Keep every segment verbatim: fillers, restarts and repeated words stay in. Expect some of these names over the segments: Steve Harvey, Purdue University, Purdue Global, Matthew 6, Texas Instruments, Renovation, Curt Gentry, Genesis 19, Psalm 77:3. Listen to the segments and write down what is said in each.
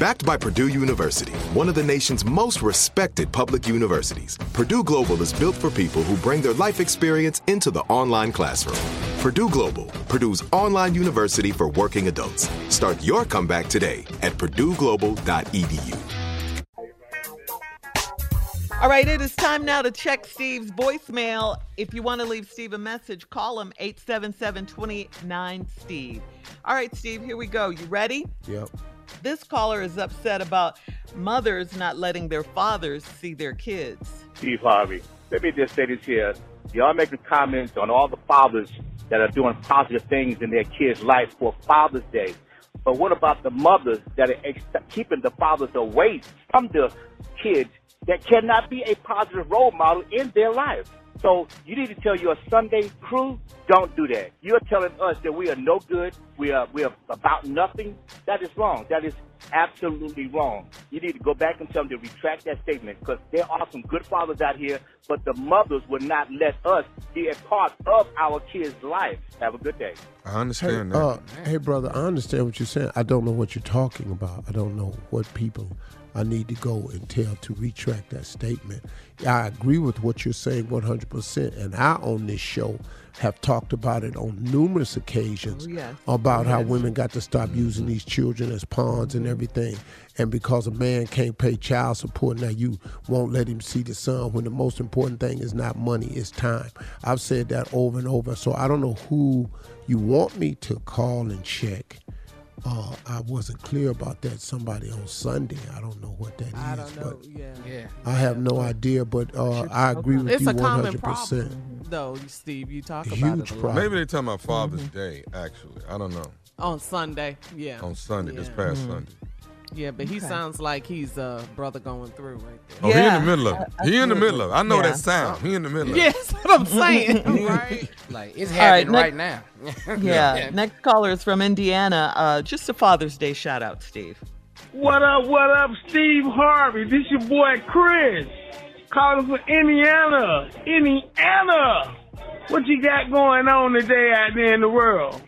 Backed by Purdue University, one of the nation's most respected public universities, Purdue Global is built for people who bring their life experience into the online classroom. Purdue Global, Purdue's online university for working adults. Start your comeback today at purdue global dot e d u. All right, it is time now to check Steve's voicemail. If you want to leave Steve a message, call him eight seven seven, two nine, Steve. All right, Steve, here we go. You ready? Yep. This caller is upset about mothers not letting their fathers see their kids. Steve Harvey, let me just say this here. Y'all making comments on all the fathers that are doing positive things in their kids' life for Father's Day. But what about the mothers that are ex- keeping the fathers away from the kids that cannot be a positive role model in their life? So you need to tell your Sunday crew, don't do that. You're telling us that we are no good. We are we are about nothing. That is wrong. That is absolutely wrong. You need to go back and tell them to retract that statement, because there are some good fathers out here, but the mothers would not let us be a part of our kids' life. Have a good day. I understand hey, that. Uh, hey, brother, I understand what you're saying. I don't know what you're talking about. I don't know what people I need to go and tell to retract that statement. I agree with what you're saying one hundred percent, and I on this show have talked about it on numerous occasions. Oh, yes. About yes. How women got to stop using these children as pawns and everything, and because a man can't pay child support, now you won't let him see the son when the most important thing is not money, it's time. I've said that over and over, so I don't know who you want me to call and check. Uh, I wasn't clear about that. Somebody on Sunday. I don't know what that I is. I don't know. But yeah. yeah. I have no idea, but uh, I agree with it's you one hundred percent. It's a common problem, though, Steve. You talk Huge about it. Huge problem. Maybe they're talking about Father's mm-hmm. Day, actually. I don't know. On Sunday, yeah. On Sunday, yeah. This past mm-hmm. Sunday. Yeah, but he okay. sounds like he's a brother going through right there. Oh, yeah. He in the middle of it. He in the middle of it. I know yeah. that sound. He in the middle of it. Yeah, that's what I'm saying. Right? Like, it's happening right, next, right now. yeah. yeah. Next caller is from Indiana. Uh, just a Father's Day shout out, Steve. What up, what up, Steve Harvey? This your boy, Chris. Calling from Indiana. Indiana. What you got going on today out there in the world?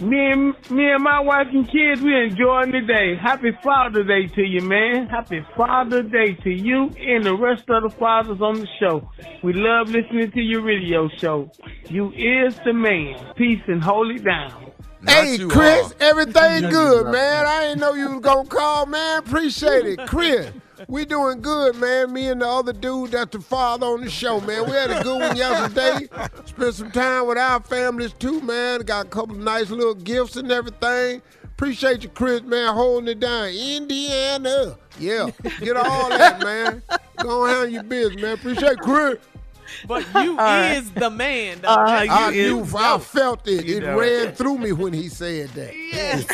Me and, me and my wife and kids, we enjoying the day. Happy Father's Day to you, man. Happy Father's Day to you and the rest of the fathers on the show. We love listening to your radio show. You is the man. Peace and hold it down. Not hey, Chris, all. Everything good, man. I ain't know you was going to call, man. Appreciate it. Chris, we doing good, man. Me and the other dude that's the father on the show, man. We had a good one yesterday. Spent some time with our families, too, man. Got a couple of nice little gifts and everything. Appreciate you, Chris, man, holding it down. Indiana. Yeah. Get all that, man. Go handle your business, man. Appreciate Chris. But you uh, is the man, though. Uh, you I knew, is, I felt it. You it know. ran through me when he said that. Yes.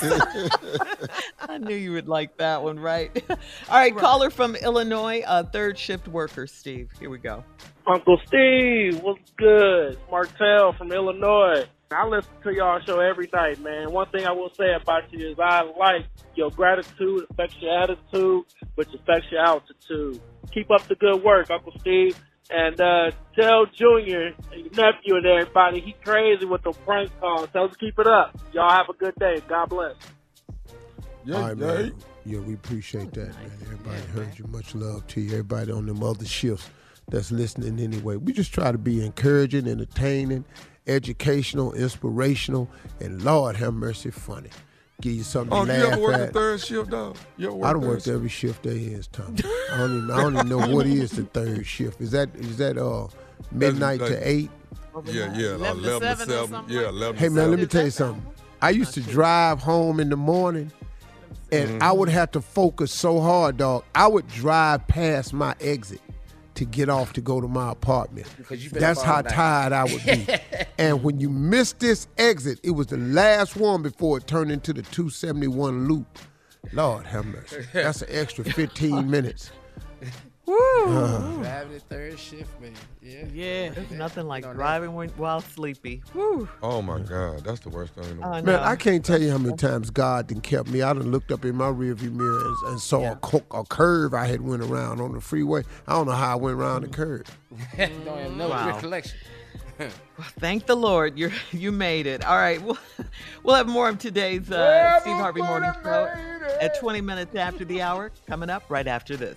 I knew you would like that one, right? All right, right. Caller from Illinois, uh, third shift worker, Steve. Here we go. Uncle Steve, what's good? Martell from Illinois. I listen to y'all show every night, man. One thing I will say about you is I like your gratitude affects your attitude, which affects your altitude. Keep up the good work, Uncle Steve. And uh, tell Junior, your nephew and everybody, he crazy with the prank calls. Tell him to keep it up. Y'all have a good day. God bless. Yeah, all right, man. Yeah, we appreciate that, man. Everybody yeah, heard man. you. Much love to you. Everybody on them other shifts that's listening anyway. We just try to be encouraging, entertaining, educational, inspirational, and Lord have mercy, funny. Give you something oh, to laugh at. Oh, you ever work the third shift, dog? I don't work every shift there is, Tom. I don't even, I don't even know what is the third shift. Is that is that uh midnight like, to eight? Yeah, yeah, eleven, eleven to seven. To seven. Yeah, eleven. Hey man, let me tell you something. I used to drive home in the morning, and mm-hmm. I would have to focus so hard, dog. I would drive past my exit to get off to go to my apartment. That's how tired I would be. And when you miss this exit, it was the last one before it turned into the two seventy-one loop. Lord have mercy. That's an extra fifteen minutes. Woo! Uh, driving the third shift, man. Yeah. Yeah. There's nothing like no, driving no. while sleepy. Woo! Oh my God, that's the worst thing in the world. Man, I can't tell you how many times God done kept me. I done looked up in my rearview mirror and, and saw yeah. a, co- a curve I had went around on the freeway. I don't know how I went around the curve. Don't have no wow. recollection. Well, thank the Lord, you you made it. All right, we'll, we'll have more of today's uh, Steve Harvey Morning Show at twenty minutes after the hour. Coming up right after this.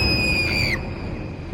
screamed.